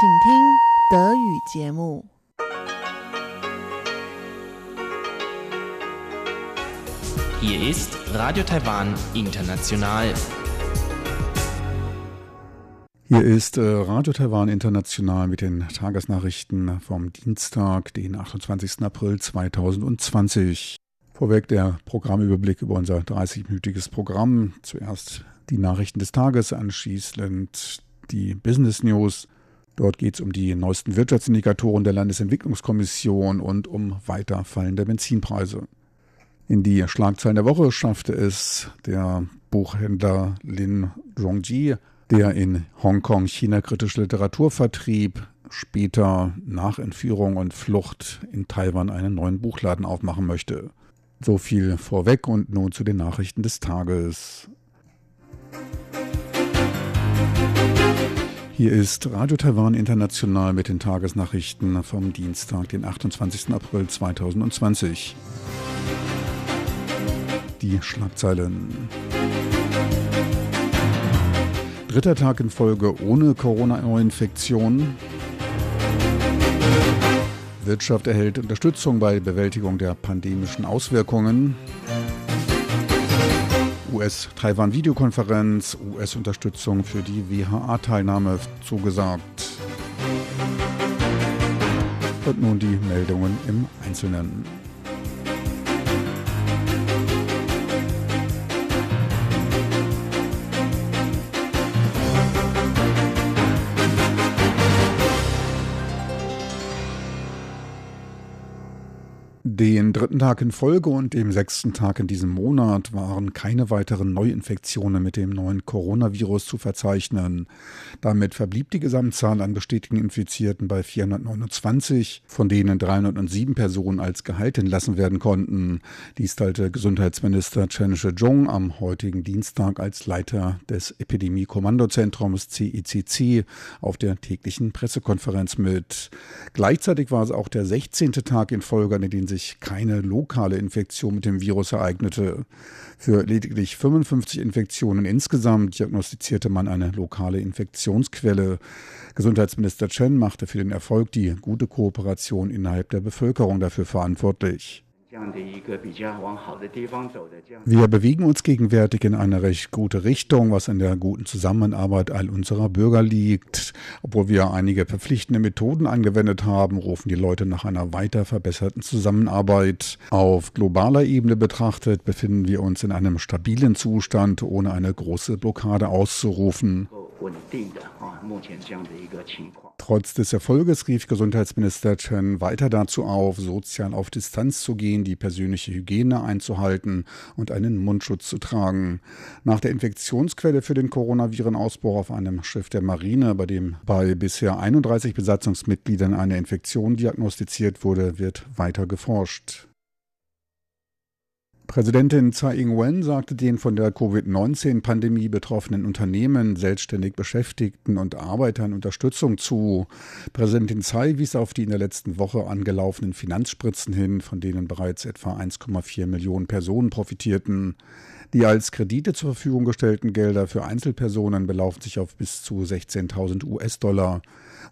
Hier ist Radio Taiwan International. Hier ist Radio Taiwan International mit den Tagesnachrichten vom Dienstag, den 28. April 2020. Vorweg der Programmüberblick über unser 30-minütiges Programm. Zuerst die Nachrichten des Tages, anschließend die Business News. Dort geht es um die neuesten Wirtschaftsindikatoren der Landesentwicklungskommission und um weiter fallende Benzinpreise. In die Schlagzeilen der Woche schaffte es der Buchhändler Lin Rongji, der in Hongkong China-kritische Literatur vertrieb, später nach Entführung und Flucht in Taiwan einen neuen Buchladen aufmachen möchte. So viel vorweg und nun zu den Nachrichten des Tages. Hier ist Radio Taiwan International mit den Tagesnachrichten vom Dienstag, den 28. April 2020. Die Schlagzeilen. Dritter Tag in Folge ohne Corona-Neuinfektion. Wirtschaft erhält Unterstützung bei Bewältigung der pandemischen Auswirkungen. US-Taiwan-Videokonferenz, US-Unterstützung für die WHA-Teilnahme zugesagt. Und nun die Meldungen im Einzelnen. Den dritten Tag in Folge und dem sechsten Tag in diesem Monat waren keine weiteren Neuinfektionen mit dem neuen Coronavirus zu verzeichnen. Damit verblieb die Gesamtzahl an bestätigten Infizierten bei 429, von denen 307 Personen als geheilt entlassen werden konnten. Dies teilte Gesundheitsminister Chen Shih-chung am heutigen Dienstag als Leiter des Epidemie-Kommandozentrums CECC auf der täglichen Pressekonferenz mit. Gleichzeitig war es auch der 16. Tag in Folge, an dem sich keine lokale Infektion mit dem Virus ereignete. Für lediglich 55 Infektionen insgesamt diagnostizierte man eine lokale Infektionsquelle. Gesundheitsminister Chen machte für den Erfolg die gute Kooperation innerhalb der Bevölkerung dafür verantwortlich. Wir bewegen uns gegenwärtig in eine recht gute Richtung, was an der guten Zusammenarbeit all unserer Bürger liegt. Obwohl wir einige verpflichtende Methoden angewendet haben, rufen die Leute nach einer weiter verbesserten Zusammenarbeit. Auf globaler Ebene betrachtet befinden wir uns in einem stabilen Zustand, ohne eine große Blockade auszurufen. Trotz des Erfolges rief Gesundheitsminister Chen weiter dazu auf, sozial auf Distanz zu gehen, die persönliche Hygiene einzuhalten und einen Mundschutz zu tragen. Nach der Infektionsquelle für den Coronavirenausbruch auf einem Schiff der Marine, bei dem bei bisher 31 Besatzungsmitgliedern eine Infektion diagnostiziert wurde, wird weiter geforscht. Präsidentin Tsai Ing-wen sagte den von der Covid-19-Pandemie betroffenen Unternehmen, selbstständig Beschäftigten und Arbeitern Unterstützung zu. Präsidentin Tsai wies auf die in der letzten Woche angelaufenen Finanzspritzen hin, von denen bereits etwa 1,4 Millionen Personen profitierten. Die als Kredite zur Verfügung gestellten Gelder für Einzelpersonen belaufen sich auf bis zu 16.000 US-Dollar.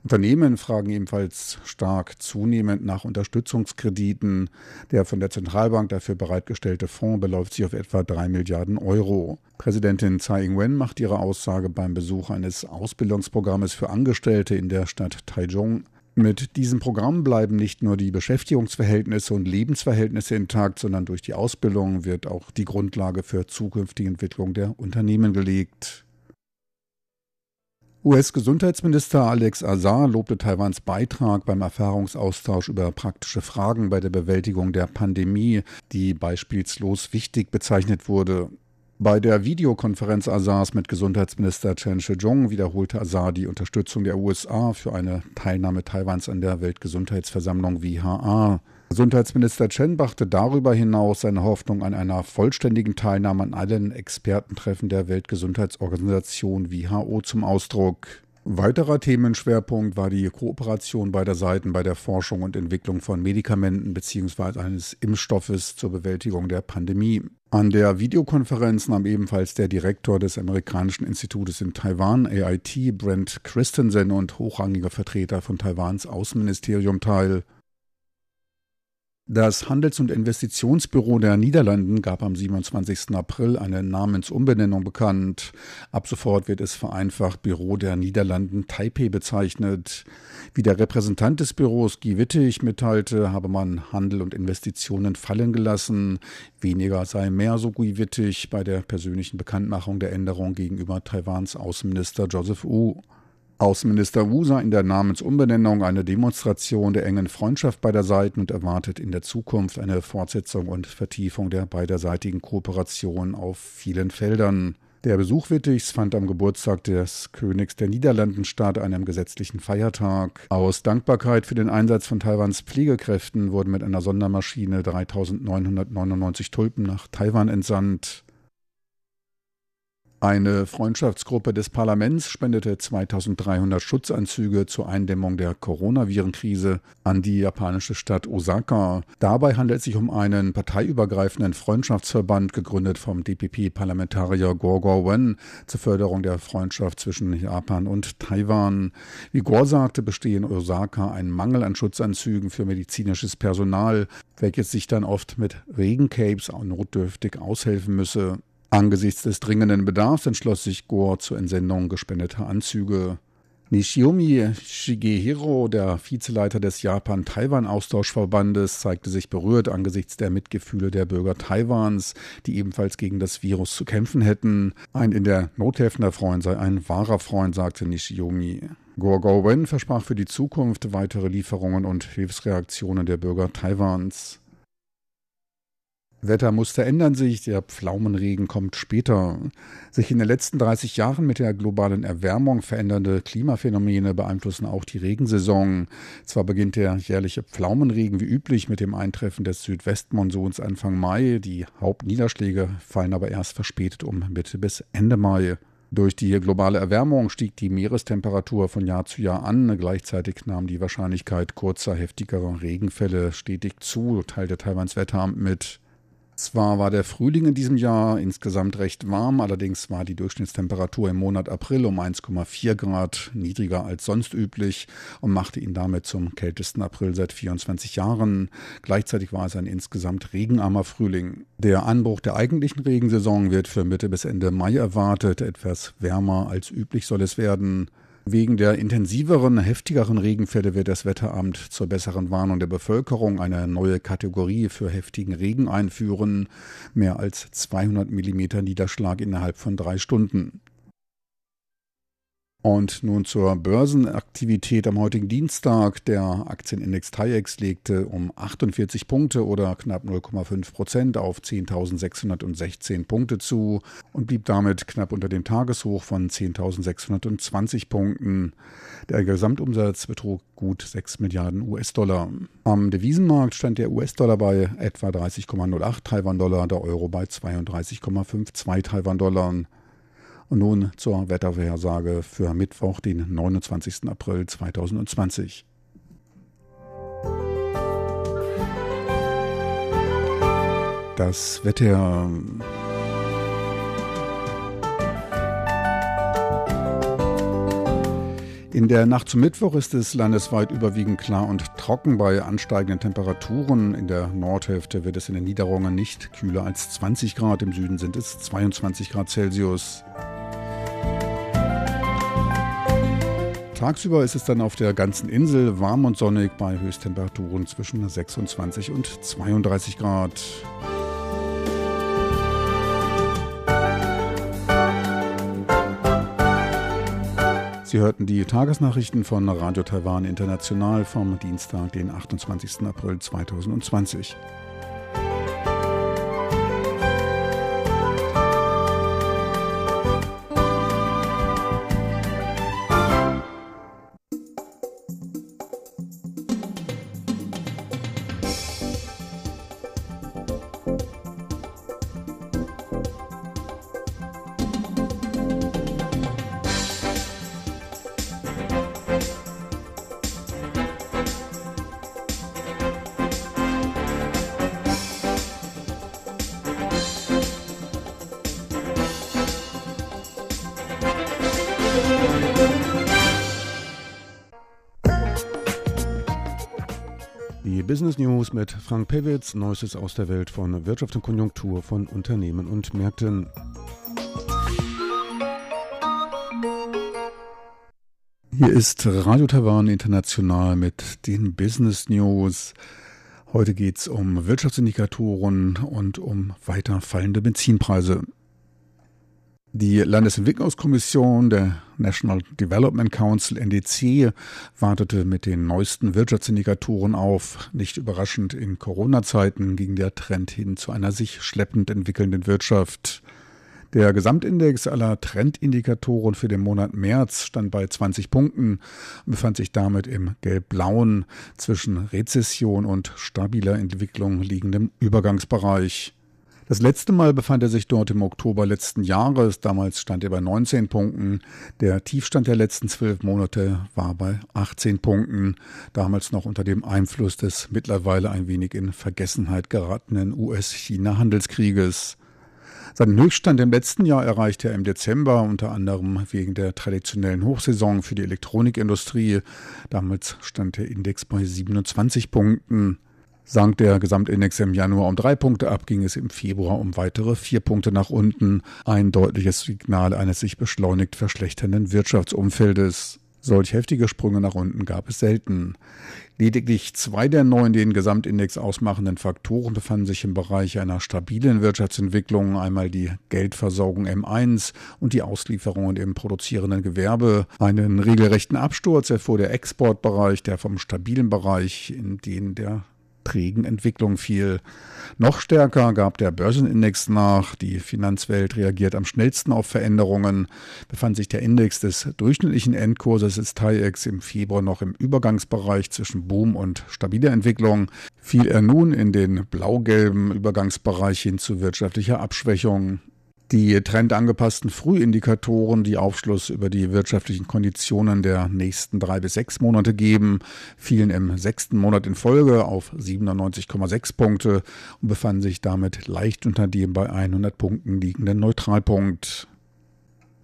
Unternehmen fragen ebenfalls stark zunehmend nach Unterstützungskrediten. Der von der Zentralbank dafür bereitgestellte Fonds beläuft sich auf etwa 3 Milliarden Euro. Präsidentin Tsai Ing-wen macht ihre Aussage beim Besuch eines Ausbildungsprogrammes für Angestellte in der Stadt Taichung. Mit diesem Programm bleiben nicht nur die Beschäftigungsverhältnisse und Lebensverhältnisse intakt, sondern durch die Ausbildung wird auch die Grundlage für zukünftige Entwicklung der Unternehmen gelegt. US-Gesundheitsminister Alex Azar lobte Taiwans Beitrag beim Erfahrungsaustausch über praktische Fragen bei der Bewältigung der Pandemie, die beispielslos wichtig bezeichnet wurde. Bei der Videokonferenz Azars mit Gesundheitsminister Chen Shih-chung wiederholte Azar die Unterstützung der USA für eine Teilnahme Taiwans an der Weltgesundheitsversammlung WHA. Gesundheitsminister Chen brachte darüber hinaus seine Hoffnung an einer vollständigen Teilnahme an allen Expertentreffen der Weltgesundheitsorganisation WHO zum Ausdruck. Ein weiterer Themenschwerpunkt war die Kooperation beider Seiten bei der Forschung und Entwicklung von Medikamenten bzw. eines Impfstoffes zur Bewältigung der Pandemie. An der Videokonferenz nahm ebenfalls der Direktor des amerikanischen Institutes in Taiwan, AIT, Brent Christensen und hochrangige Vertreter von Taiwans Außenministerium teil. Das Handels- und Investitionsbüro der Niederlanden gab am 27. April eine Namensumbenennung bekannt. Ab sofort wird es vereinfacht Büro der Niederlanden Taipei bezeichnet. Wie der Repräsentant des Büros Guy Wittich mitteilte, habe man Handel und Investitionen fallen gelassen. Weniger sei mehr, so Guy Wittich bei der persönlichen Bekanntmachung der Änderung gegenüber Taiwans Außenminister Joseph Wu. Außenminister Wu sah in der Namensumbenennung eine Demonstration der engen Freundschaft beider Seiten und erwartet in der Zukunft eine Fortsetzung und Vertiefung der beiderseitigen Kooperation auf vielen Feldern. Der Besuch Wittichs fand am Geburtstag des Königs der Niederlanden statt, einem gesetzlichen Feiertag. Aus Dankbarkeit für den Einsatz von Taiwans Pflegekräften wurden mit einer Sondermaschine 3.999 Tulpen nach Taiwan entsandt. Eine Freundschaftsgruppe des Parlaments spendete 2.300 Schutzanzüge zur Eindämmung der Coronavirenkrise an die japanische Stadt Osaka. Dabei handelt es sich um einen parteiübergreifenden Freundschaftsverband, gegründet vom DPP-Parlamentarier Guo Gawen zur Förderung der Freundschaft zwischen Japan und Taiwan. Wie Guo sagte, bestehe in Osaka ein Mangel an Schutzanzügen für medizinisches Personal, welches sich dann oft mit Regencapes notdürftig aushelfen müsse. Angesichts des dringenden Bedarfs entschloss sich Guo zur Entsendung gespendeter Anzüge. Nishiyomi Shigehiro, der Vizeleiter des Japan-Taiwan-Austauschverbandes, zeigte sich berührt angesichts der Mitgefühle der Bürger Taiwans, die ebenfalls gegen das Virus zu kämpfen hätten. Ein in der Not helfender Freund sei ein wahrer Freund, sagte Nishiyomi. Guo Gawen versprach für die Zukunft weitere Lieferungen und Hilfsreaktionen der Bürger Taiwans. Wettermuster ändern sich, der Pflaumenregen kommt später. Sich in den letzten 30 Jahren mit der globalen Erwärmung verändernde Klimaphänomene beeinflussen auch die Regensaison. Zwar beginnt der jährliche Pflaumenregen wie üblich mit dem Eintreffen des Südwestmonsuns Anfang Mai, die Hauptniederschläge fallen aber erst verspätet um Mitte bis Ende Mai. Durch die globale Erwärmung stieg die Meerestemperatur von Jahr zu Jahr an. Gleichzeitig nahm die Wahrscheinlichkeit kurzer, heftigerer Regenfälle stetig zu, teilte Taiwans Wetteramt mit. Zwar war der Frühling in diesem Jahr insgesamt recht warm, allerdings war die Durchschnittstemperatur im Monat April um 1,4 Grad niedriger als sonst üblich und machte ihn damit zum kältesten April seit 24 Jahren. Gleichzeitig war es ein insgesamt regenarmer Frühling. Der Anbruch der eigentlichen Regensaison wird für Mitte bis Ende Mai erwartet. Etwas wärmer als üblich soll es werden. Wegen der intensiveren, heftigeren Regenfälle wird das Wetteramt zur besseren Warnung der Bevölkerung eine neue Kategorie für heftigen Regen einführen. Mehr als 200 mm Niederschlag innerhalb von 3 Stunden. Und nun zur Börsenaktivität am heutigen Dienstag. Der Aktienindex Taiex legte um 48 Punkte oder knapp 0,5% auf 10.616 Punkte zu und blieb damit knapp unter dem Tageshoch von 10.620 Punkten. Der Gesamtumsatz betrug gut 6 Milliarden US-Dollar. Am Devisenmarkt stand der US-Dollar bei etwa 30,08 Taiwan-Dollar, der Euro bei 32,52 Taiwan-Dollar. Und nun zur Wettervorhersage für Mittwoch, den 29. April 2020. Das Wetter. In der Nacht zum Mittwoch ist es landesweit überwiegend klar und trocken bei ansteigenden Temperaturen. In der Nordhälfte wird es in den Niederungen nicht kühler als 20 Grad, im Süden sind es 22 Grad Celsius. Tagsüber ist es dann auf der ganzen Insel warm und sonnig bei Höchsttemperaturen zwischen 26 und 32 Grad. Sie hörten die Tagesnachrichten von Radio Taiwan International vom Dienstag, den 28. April 2020. Die Business News mit Frank Pewitz, Neuestes aus der Welt von Wirtschaft und Konjunktur, von Unternehmen und Märkten. Hier ist Radio Taiwan International mit den Business News. Heute geht es um Wirtschaftsindikatoren und um weiter fallende Benzinpreise. Die Landesentwicklungskommission der National Development Council NDC wartete mit den neuesten Wirtschaftsindikatoren auf. Nicht überraschend, in Corona-Zeiten ging der Trend hin zu einer sich schleppend entwickelnden Wirtschaft. Der Gesamtindex aller Trendindikatoren für den Monat März stand bei 20 Punkten und befand sich damit im gelb-blauen, zwischen Rezession und stabiler Entwicklung liegendem Übergangsbereich. Das letzte Mal befand er sich dort im Oktober letzten Jahres. Damals stand er bei 19 Punkten. Der Tiefstand der letzten 12 Monate war bei 18 Punkten. Damals noch unter dem Einfluss des mittlerweile ein wenig in Vergessenheit geratenen US-China-Handelskrieges. Seinen Höchststand im letzten Jahr erreichte er im Dezember, unter anderem wegen der traditionellen Hochsaison für die Elektronikindustrie. Damals stand der Index bei 27 Punkten. Sank der Gesamtindex im Januar um 3 Punkte ab, ging es im Februar um weitere 4 Punkte nach unten. Ein deutliches Signal eines sich beschleunigt verschlechternden Wirtschaftsumfeldes. Solch heftige Sprünge nach unten gab es selten. Lediglich 2 der 9 den Gesamtindex ausmachenden Faktoren befanden sich im Bereich einer stabilen Wirtschaftsentwicklung. Einmal die Geldversorgung M1 und die Auslieferungen im produzierenden Gewerbe. Einen regelrechten Absturz erfuhr der Exportbereich, der vom stabilen Bereich in den der trägen Entwicklung fiel. Noch stärker gab der Börsenindex nach. Die Finanzwelt reagiert am schnellsten auf Veränderungen. Befand sich der Index des durchschnittlichen Endkurses des Taiex im Februar noch im Übergangsbereich zwischen Boom und stabiler Entwicklung, fiel er nun in den blau-gelben Übergangsbereich hin zu wirtschaftlicher Abschwächung. Die trendangepassten Frühindikatoren, die Aufschluss über die wirtschaftlichen Konditionen der nächsten 3 bis 6 Monate geben, fielen im 6. Monat in Folge auf 97,6 Punkte und befanden sich damit leicht unter dem bei 100 Punkten liegenden Neutralpunkt.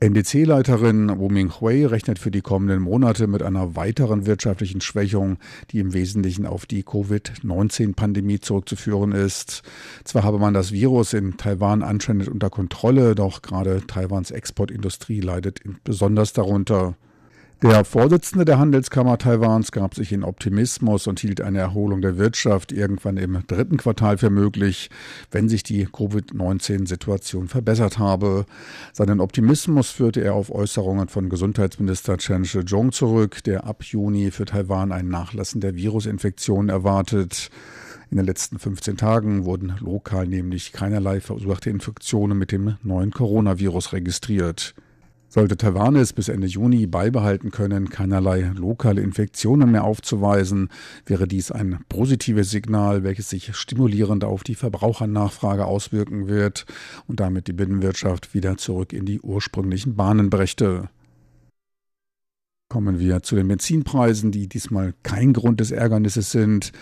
NDC-Leiterin Wu Minghui rechnet für die kommenden Monate mit einer weiteren wirtschaftlichen Schwächung, die im Wesentlichen auf die Covid-19-Pandemie zurückzuführen ist. Zwar habe man das Virus in Taiwan anscheinend unter Kontrolle, doch gerade Taiwans Exportindustrie leidet besonders darunter. Der Vorsitzende der Handelskammer Taiwans gab sich in Optimismus und hielt eine Erholung der Wirtschaft irgendwann im 3. Quartal für möglich, wenn sich die Covid-19-Situation verbessert habe. Seinen Optimismus führte er auf Äußerungen von Gesundheitsminister Chen Shih-chung zurück, der ab Juni für Taiwan ein Nachlassen der Virusinfektionen erwartet. In den letzten 15 Tagen wurden lokal nämlich keinerlei verursachte Infektionen mit dem neuen Coronavirus registriert. Sollte Taiwan es bis Ende Juni beibehalten können, keinerlei lokale Infektionen mehr aufzuweisen, wäre dies ein positives Signal, welches sich stimulierend auf die Verbrauchernachfrage auswirken wird und damit die Binnenwirtschaft wieder zurück in die ursprünglichen Bahnen brächte. Kommen wir zu den Benzinpreisen, die diesmal kein Grund des Ärgernisses sind.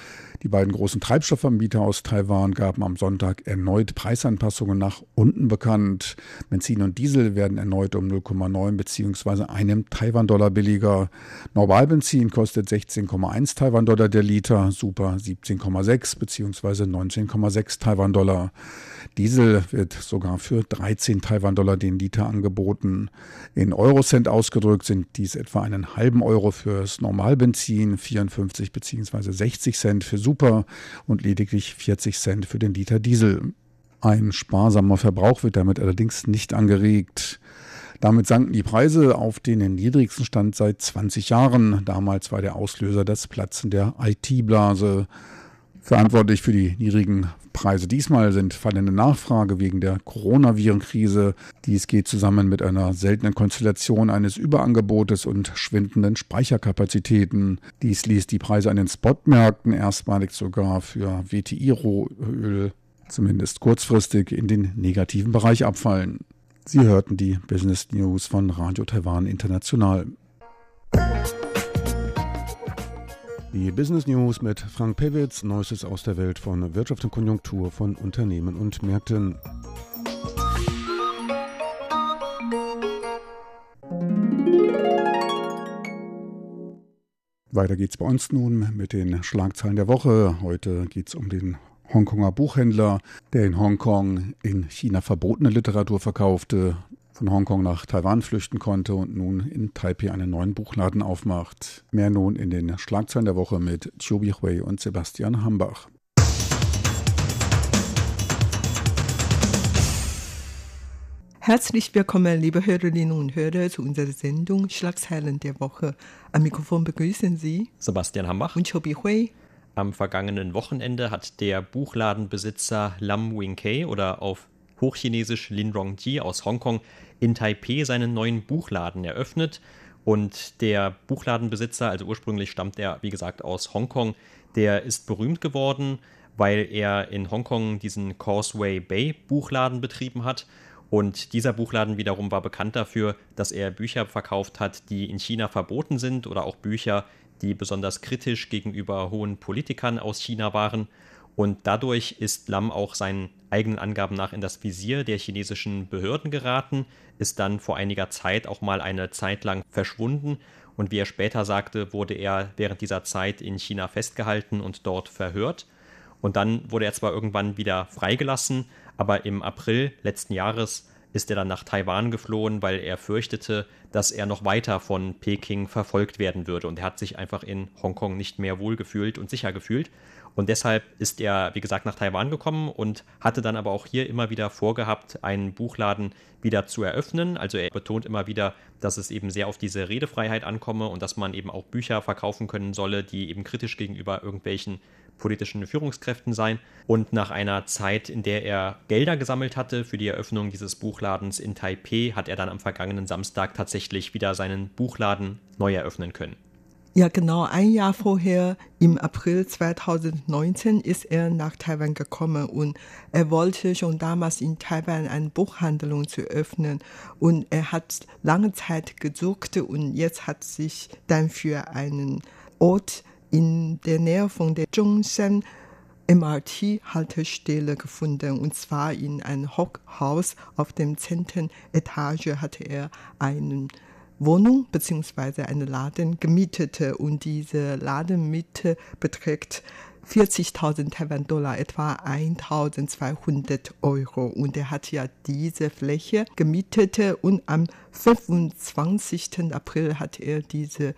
Die beiden großen Treibstoffanbieter aus Taiwan gaben am Sonntag erneut Preisanpassungen nach unten bekannt. Benzin und Diesel werden erneut um 0,9 bzw. einem Taiwan-Dollar billiger. Normalbenzin kostet 16,1 Taiwan-Dollar der Liter, Super 17,6 bzw. 19,6 Taiwan-Dollar. Diesel wird sogar für 13 Taiwan-Dollar den Liter angeboten. In Eurocent ausgedrückt sind dies etwa einen halben Euro fürs Normalbenzin, 54 bzw. 60 Cent für Super und lediglich 40 Cent für den Liter Diesel. Ein sparsamer Verbrauch wird damit allerdings nicht angeregt. Damit sanken die Preise auf den niedrigsten Stand seit 20 Jahren. Damals war der Auslöser das Platzen der IT-Blase. Verantwortlich für die niedrigen Preise diesmal sind fallende Nachfrage wegen der Coronavirenkrise. Dies geht zusammen mit einer seltenen Konstellation eines Überangebotes und schwindenden Speicherkapazitäten. Dies ließ die Preise an den Spotmärkten erstmalig sogar für WTI-Rohöl zumindest kurzfristig in den negativen Bereich abfallen. Sie hörten die Business News von Radio Taiwan International. Die Business News mit Frank Pewitz, Neuestes aus der Welt von Wirtschaft und Konjunktur, von Unternehmen und Märkten. Weiter geht's bei uns nun mit den Schlagzeilen der Woche. Heute geht's um den Hongkonger Buchhändler, der in Hongkong in China verbotene Literatur verkaufte, von Hongkong nach Taiwan flüchten konnte und nun in Taipei einen neuen Buchladen aufmacht. Mehr nun in den Schlagzeilen der Woche mit Chiu Bihui und Sebastian Hambach. Herzlich willkommen, liebe Hörerinnen und Hörer, zu unserer Sendung Schlagzeilen der Woche. Am Mikrofon begrüßen Sie Sebastian Hambach und Chiu Bihui. Am vergangenen Wochenende hat der Buchladenbesitzer Lam Wing Kei oder auf Hochchinesisch Lin Rongji aus Hongkong in Taipei seinen neuen Buchladen eröffnet. Und der Buchladenbesitzer, also ursprünglich stammt er, wie gesagt, aus Hongkong, der ist berühmt geworden, weil er in Hongkong diesen Causeway Bay Buchladen betrieben hat. Und dieser Buchladen wiederum war bekannt dafür, dass er Bücher verkauft hat, die in China verboten sind oder auch Bücher, die besonders kritisch gegenüber hohen Politikern aus China waren. Und dadurch ist Lam auch seinen eigenen Angaben nach in das Visier der chinesischen Behörden geraten, ist dann vor einiger Zeit auch mal eine Zeit lang verschwunden. Und wie er später sagte, wurde er während dieser Zeit in China festgehalten und dort verhört. Und dann wurde er zwar irgendwann wieder freigelassen, aber im April letzten Jahres ist er dann nach Taiwan geflohen, weil er fürchtete, dass er noch weiter von Peking verfolgt werden würde. Und er hat sich einfach in Hongkong nicht mehr wohlgefühlt und sicher gefühlt. Und deshalb ist er, wie gesagt, nach Taiwan gekommen und hatte dann aber auch hier immer wieder vorgehabt, einen Buchladen wieder zu eröffnen. Also er betont immer wieder, dass es eben sehr auf diese Redefreiheit ankomme und dass man eben auch Bücher verkaufen können solle, die eben kritisch gegenüber irgendwelchen politischen Führungskräften sein. Und nach einer Zeit, in der er Gelder gesammelt hatte für die Eröffnung dieses Buchladens in Taipei, hat er dann am vergangenen Samstag tatsächlich wieder seinen Buchladen neu eröffnen können. Ja, genau. Ein Jahr vorher, im April 2019, ist er nach Taiwan gekommen und er wollte schon damals in Taiwan eine Buchhandlung zu öffnen und er hat lange Zeit gesucht und jetzt hat sich dann für einen Ort in der Nähe von der Zhongshan MRT-Haltestelle gefunden, und zwar in einem Hochhaus. Auf dem 10. Etage hatte er eine Wohnung bzw. einen Laden gemietet und diese Ladenmiete beträgt 40.000 Taiwan-Dollar, etwa 1.200 Euro. Und er hat ja diese Fläche gemietet und am 25. April hat er diese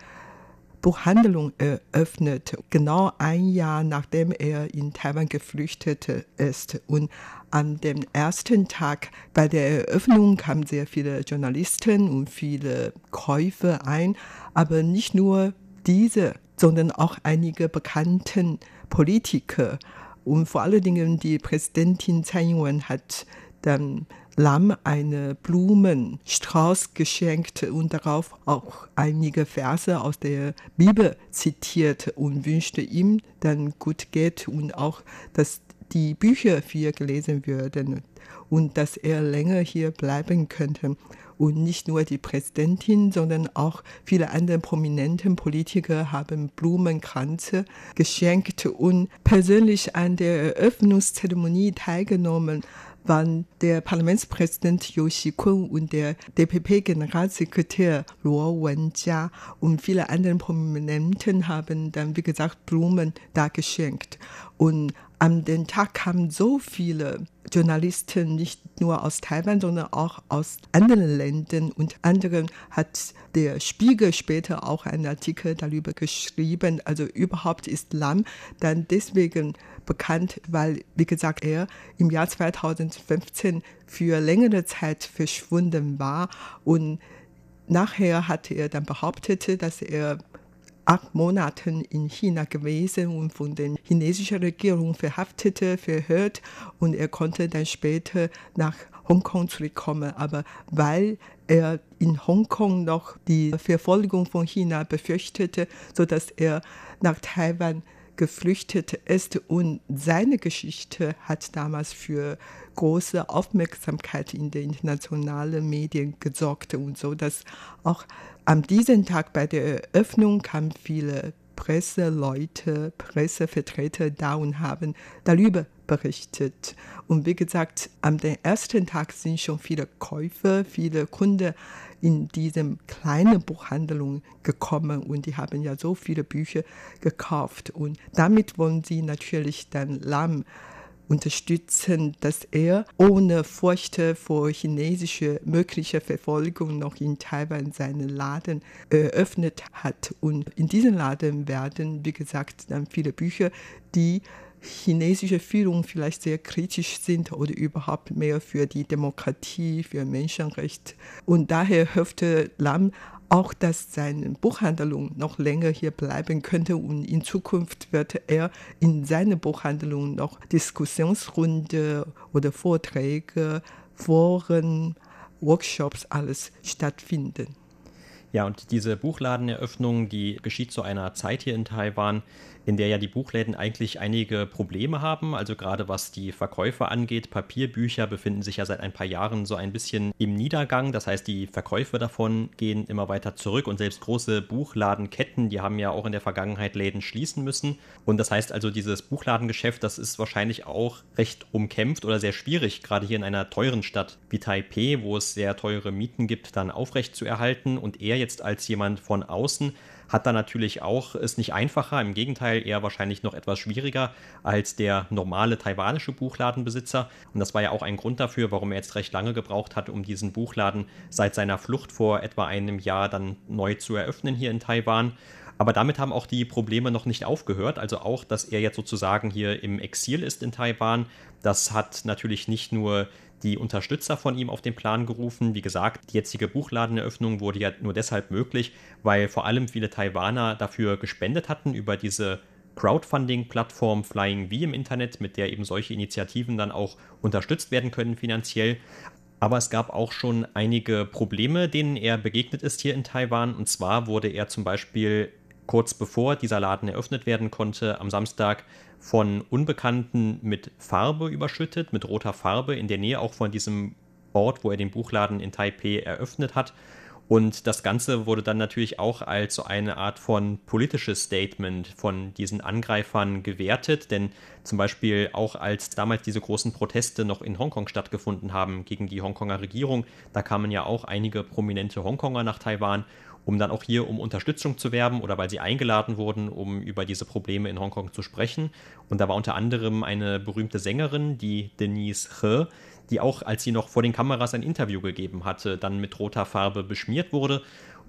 Buchhandlung eröffnet, genau ein Jahr nachdem er in Taiwan geflüchtet ist. Und an dem ersten Tag bei der Eröffnung kamen sehr viele Journalisten und viele Käufer ein, aber nicht nur diese, sondern auch einige bekannte Politiker. Und vor allen Dingen die Präsidentin Tsai Ing-wen hat dann Lam einen Blumenstrauß geschenkt und darauf auch einige Verse aus der Bibel zitiert und wünschte ihm dann gut geht und auch, dass die Bücher viel gelesen würden und dass er länger hier bleiben könnte. Und nicht nur die Präsidentin, sondern auch viele andere prominenten Politiker haben Blumenkranze geschenkt und persönlich an der Eröffnungszeremonie teilgenommen. Waren der Parlamentspräsident Yoshikun und der DPP-Generalsekretär Luo Wenjia und viele andere Prominenten haben dann, wie gesagt, Blumen da geschenkt. Und an den Tag kamen so viele Journalisten, nicht nur aus Taiwan, sondern auch aus anderen Ländern. Unter anderem hat der Spiegel später auch einen Artikel darüber geschrieben. Also überhaupt ist Lam dann deswegen bekannt, weil, wie gesagt, er im Jahr 2015 für längere Zeit verschwunden war. Und nachher hat er dann behauptet, dass er 8 Monaten in China gewesen und von der chinesischen Regierung verhört und er konnte dann später nach Hongkong zurückkommen. Aber weil er in Hongkong noch die Verfolgung von China befürchtete, sodass er nach Taiwan geflüchtet ist und seine Geschichte hat damals für große Aufmerksamkeit in den internationalen Medien gesorgt und so, dass auch an diesem Tag bei der Eröffnung kamen viele Pressevertreter da und haben darüber berichtet. Und wie gesagt, am ersten Tag sind schon viele Käufer, viele Kunden in diese kleinen Buchhandlung gekommen und die haben ja so viele Bücher gekauft. Und damit wollen sie natürlich dann Lam unterstützen, dass er ohne Furcht vor chinesischer möglicher Verfolgung noch in Taiwan seinen Laden eröffnet hat. Und in diesem Laden werden, wie gesagt, dann viele Bücher, die chinesische Führung vielleicht sehr kritisch sind oder überhaupt mehr für die Demokratie, für Menschenrechte. Und daher hoffte Lam auch, dass seine Buchhandlung noch länger hier bleiben könnte und in Zukunft wird er in seiner Buchhandlung noch Diskussionsrunde oder Vorträge, Foren, Workshops, alles stattfinden. Ja, und diese Buchladeneröffnung, die geschieht zu einer Zeit hier in Taiwan, in der ja die Buchläden eigentlich einige Probleme haben. Also gerade was die Verkäufe angeht, Papierbücher befinden sich ja seit ein paar Jahren so ein bisschen im Niedergang. Das heißt, die Verkäufe davon gehen immer weiter zurück und selbst große Buchladenketten, die haben ja auch in der Vergangenheit Läden schließen müssen. Und das heißt also, dieses Buchladengeschäft, das ist wahrscheinlich auch recht umkämpft oder sehr schwierig, gerade hier in einer teuren Stadt wie Taipei, wo es sehr teure Mieten gibt, dann aufrechtzuerhalten. Und er jetzt als jemand von außen hat da natürlich auch es nicht einfacher, im Gegenteil eher wahrscheinlich noch etwas schwieriger als der normale taiwanische Buchladenbesitzer. Und das war ja auch ein Grund dafür, warum er jetzt recht lange gebraucht hat, um diesen Buchladen seit seiner Flucht vor etwa einem Jahr dann neu zu eröffnen hier in Taiwan. Aber damit haben auch die Probleme noch nicht aufgehört. Also auch, dass er jetzt sozusagen hier im Exil ist in Taiwan, das hat natürlich nicht nur die Unterstützer von ihm auf den Plan gerufen. Wie gesagt, die jetzige Buchladeneröffnung wurde ja nur deshalb möglich, weil vor allem viele Taiwaner dafür gespendet hatten über diese Crowdfunding-Plattform Flying V im Internet, mit der eben solche Initiativen dann auch unterstützt werden können finanziell. Aber es gab auch schon einige Probleme, denen er begegnet ist hier in Taiwan. Und zwar wurde er zum Beispiel kurz bevor dieser Laden eröffnet werden konnte, am Samstag von Unbekannten mit Farbe überschüttet, mit roter Farbe, in der Nähe auch von diesem Ort, wo er den Buchladen in Taipei eröffnet hat. Und das Ganze wurde dann natürlich auch als so eine Art von politisches Statement von diesen Angreifern gewertet, denn zum Beispiel auch als damals diese großen Proteste noch in Hongkong stattgefunden haben gegen die Hongkonger Regierung, da kamen ja auch einige prominente Hongkonger nach Taiwan, um dann auch hier um Unterstützung zu werben oder weil sie eingeladen wurden, um über diese Probleme in Hongkong zu sprechen. Und da war unter anderem eine berühmte Sängerin, die Denise He, die auch, als sie noch vor den Kameras ein Interview gegeben hatte, dann mit roter Farbe beschmiert wurde.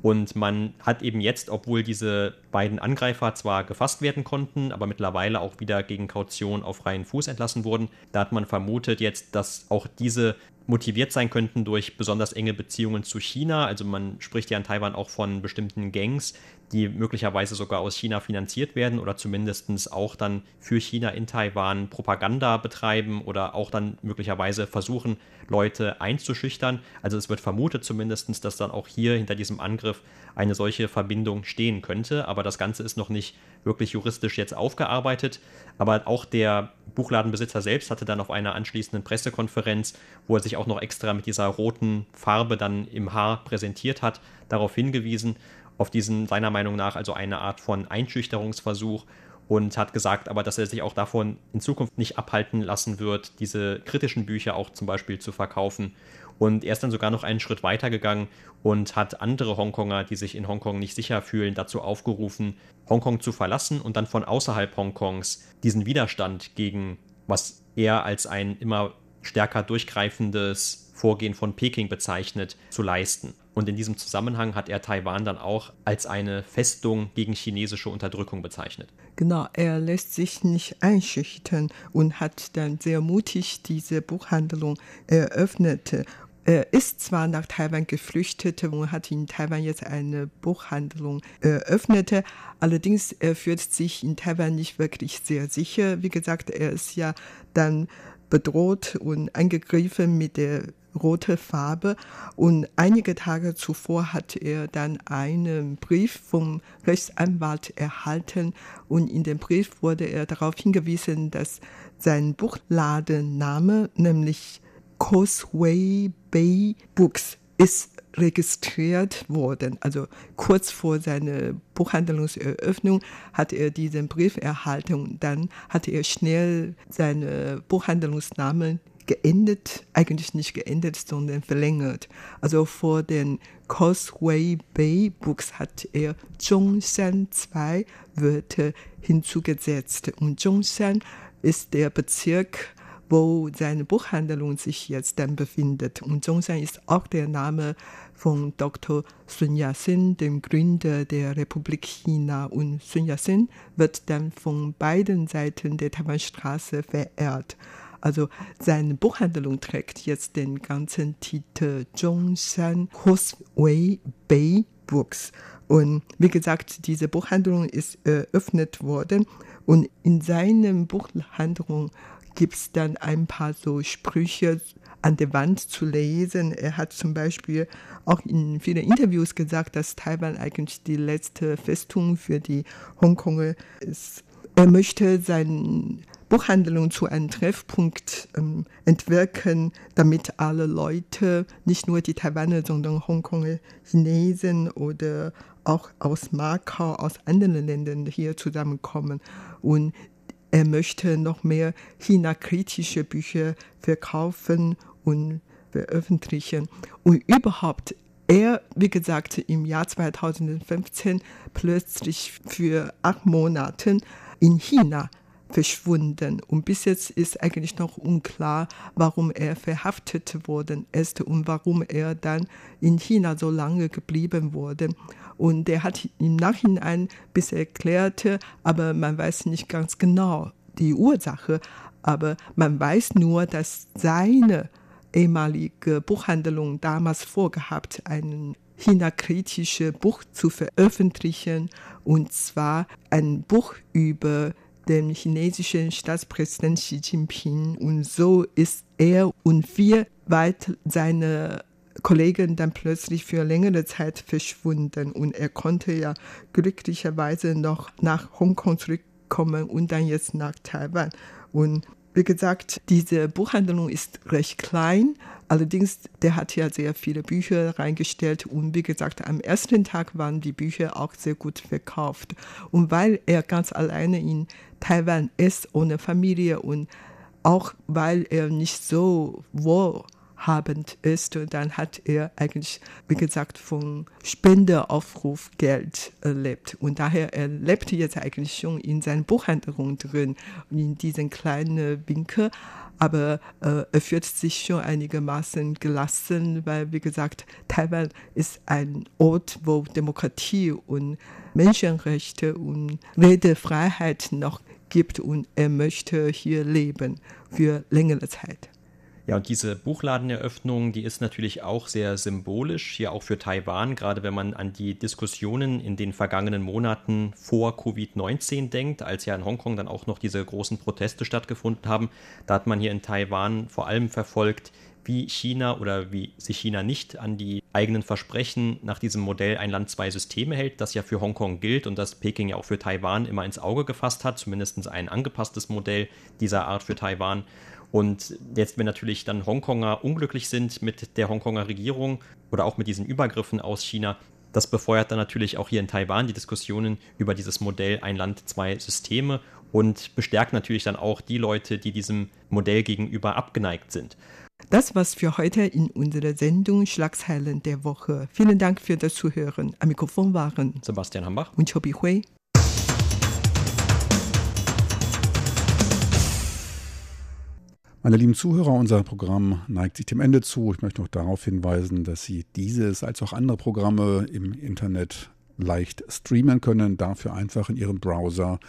Und man hat eben jetzt, obwohl diese beiden Angreifer zwar gefasst werden konnten, aber mittlerweile auch wieder gegen Kaution auf freien Fuß entlassen wurden, da hat man vermutet jetzt, dass auch diese motiviert sein könnten durch besonders enge Beziehungen zu China. Also man spricht ja in Taiwan auch von bestimmten Gangs, die möglicherweise sogar aus China finanziert werden oder zumindest auch dann für China in Taiwan Propaganda betreiben oder auch dann möglicherweise versuchen, Leute einzuschüchtern. Also es wird vermutet zumindest, dass dann auch hier hinter diesem Angriff eine solche Verbindung stehen könnte. Aber das Ganze ist noch nicht wirklich juristisch jetzt aufgearbeitet. Aber auch der Buchladenbesitzer selbst hatte dann auf einer anschließenden Pressekonferenz, wo er sich auch noch extra mit dieser roten Farbe dann im Haar präsentiert hat, darauf hingewiesen, auf diesen seiner Meinung nach also eine Art von Einschüchterungsversuch und hat gesagt aber, dass er sich auch davon in Zukunft nicht abhalten lassen wird, diese kritischen Bücher auch zum Beispiel zu verkaufen. Und er ist dann sogar noch einen Schritt weiter gegangen und hat andere Hongkonger, die sich in Hongkong nicht sicher fühlen, dazu aufgerufen, Hongkong zu verlassen und dann von außerhalb Hongkongs diesen Widerstand gegen, was er als ein immer stärker durchgreifendes Vorgehen von Peking bezeichnet, zu leisten. Und in diesem Zusammenhang hat er Taiwan dann auch als eine Festung gegen chinesische Unterdrückung bezeichnet. Genau, er lässt sich nicht einschüchtern und hat dann sehr mutig diese Buchhandlung eröffnet. Er ist zwar nach Taiwan geflüchtet und hat in Taiwan jetzt eine Buchhandlung eröffnet. Allerdings, er fühlt sich in Taiwan nicht wirklich sehr sicher. Wie gesagt, er ist ja dann bedroht und angegriffen mit der roten Farbe. Und einige Tage zuvor hat er dann einen Brief vom Rechtsanwalt erhalten. Und in dem Brief wurde er darauf hingewiesen, dass sein Buchladenname, nämlich Causeway Bay Books, ist registriert wurden. Also kurz vor seiner Buchhandlungseröffnung hat er diesen Brief erhalten und dann hat er schnell seinen Buchhandlungsnamen geändert, eigentlich nicht geändert, sondern verlängert. Also vor den Causeway Bay Books hat er Zhongshan 2 Wörter hinzugesetzt. Und Zhongshan ist der Bezirk, wo seine Buchhandlung sich jetzt dann befindet. Und Zhongshan ist auch der Name von Dr. Sun Yat-sen, dem Gründer der Republik China. Und Sun Yat-sen wird dann von beiden Seiten der Taiwanstraße verehrt. Also seine Buchhandlung trägt jetzt den ganzen Titel Zhongshan Causeway Bay Books. Und wie gesagt, diese Buchhandlung ist eröffnet worden. Und in seinem Buchhandlung gibt es dann ein paar so Sprüche an der Wand zu lesen. Er hat zum Beispiel auch in vielen Interviews gesagt, dass Taiwan eigentlich die letzte Festung für die Hongkonger ist. Er möchte seine Buchhandlung zu einem Treffpunkt entwickeln, damit alle Leute, nicht nur die Taiwaner, sondern Hongkonger, Chinesen oder auch aus Macau, aus anderen Ländern hier zusammenkommen. Und er möchte noch mehr China-kritische Bücher verkaufen und veröffentlichen. Und überhaupt, er, wie gesagt, im Jahr 2015 plötzlich für 8 Monate in China verschwunden. Und bis jetzt ist eigentlich noch unklar, warum er verhaftet worden ist und warum er dann in China so lange geblieben wurde. Und er hat im Nachhinein ein bisschen erklärt, aber man weiß nicht ganz genau die Ursache. Aber man weiß nur, dass seine ehemalige Buchhandlung damals vorgehabt, einen China-kritische Buch zu veröffentlichen, und zwar ein Buch über den chinesischen Staatspräsidenten Xi Jinping. Und so ist er und vier weitere seine Kollegen dann plötzlich für längere Zeit verschwunden. Und er konnte ja glücklicherweise noch nach Hongkong zurückkommen und dann jetzt nach Taiwan. Und wie gesagt, diese Buchhandlung ist recht klein. Allerdings, der hat ja sehr viele Bücher reingestellt. Und wie gesagt, am ersten Tag waren die Bücher auch sehr gut verkauft. Und weil er ganz alleine in Taiwan ist, ohne Familie, und auch weil er nicht so wohlhabend ist, und dann hat er eigentlich, wie gesagt, von Spendeaufruf Geld erlebt. Und daher, er lebt jetzt eigentlich schon in seiner Buchhandlung drin, in diesen kleinen Winkel. Aber er fühlt sich schon einigermaßen gelassen, weil, wie gesagt, Taiwan ist ein Ort, wo Demokratie und Menschenrechte und Redefreiheit noch gibt, und er möchte hier leben für längere Zeit. Ja, und diese Buchladeneröffnung, die ist natürlich auch sehr symbolisch, hier auch für Taiwan, gerade wenn man an die Diskussionen in den vergangenen Monaten vor Covid-19 denkt, als ja in Hongkong dann auch noch diese großen Proteste stattgefunden haben. Da hat man hier in Taiwan vor allem verfolgt, wie China oder wie sich China nicht an die eigenen Versprechen nach diesem Modell ein Land, zwei Systeme hält, das ja für Hongkong gilt und das Peking ja auch für Taiwan immer ins Auge gefasst hat, zumindest ein angepasstes Modell dieser Art für Taiwan. Und jetzt, wenn natürlich dann Hongkonger unglücklich sind mit der Hongkonger Regierung oder auch mit diesen Übergriffen aus China, das befeuert dann natürlich auch hier in Taiwan die Diskussionen über dieses Modell ein Land, zwei Systeme und bestärkt natürlich dann auch die Leute, die diesem Modell gegenüber abgeneigt sind. Das war's für heute in unserer Sendung Schlagzeilen der Woche. Vielen Dank für das Zuhören. Am Mikrofon waren Sebastian Hambach und Chobi Hui. Meine lieben Zuhörer, unser Programm neigt sich dem Ende zu. Ich möchte noch darauf hinweisen, dass Sie dieses als auch andere Programme im Internet leicht streamen können. Dafür einfach in Ihrem Browser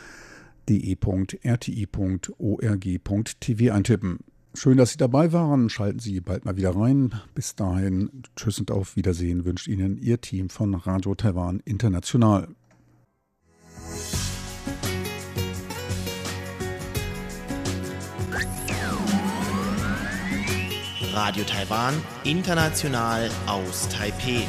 de.rti.org.tv eintippen. Schön, dass Sie dabei waren. Schalten Sie bald mal wieder rein. Bis dahin, tschüss und auf Wiedersehen wünscht Ihnen Ihr Team von Radio Taiwan International. Radio Taiwan International aus Taipeh.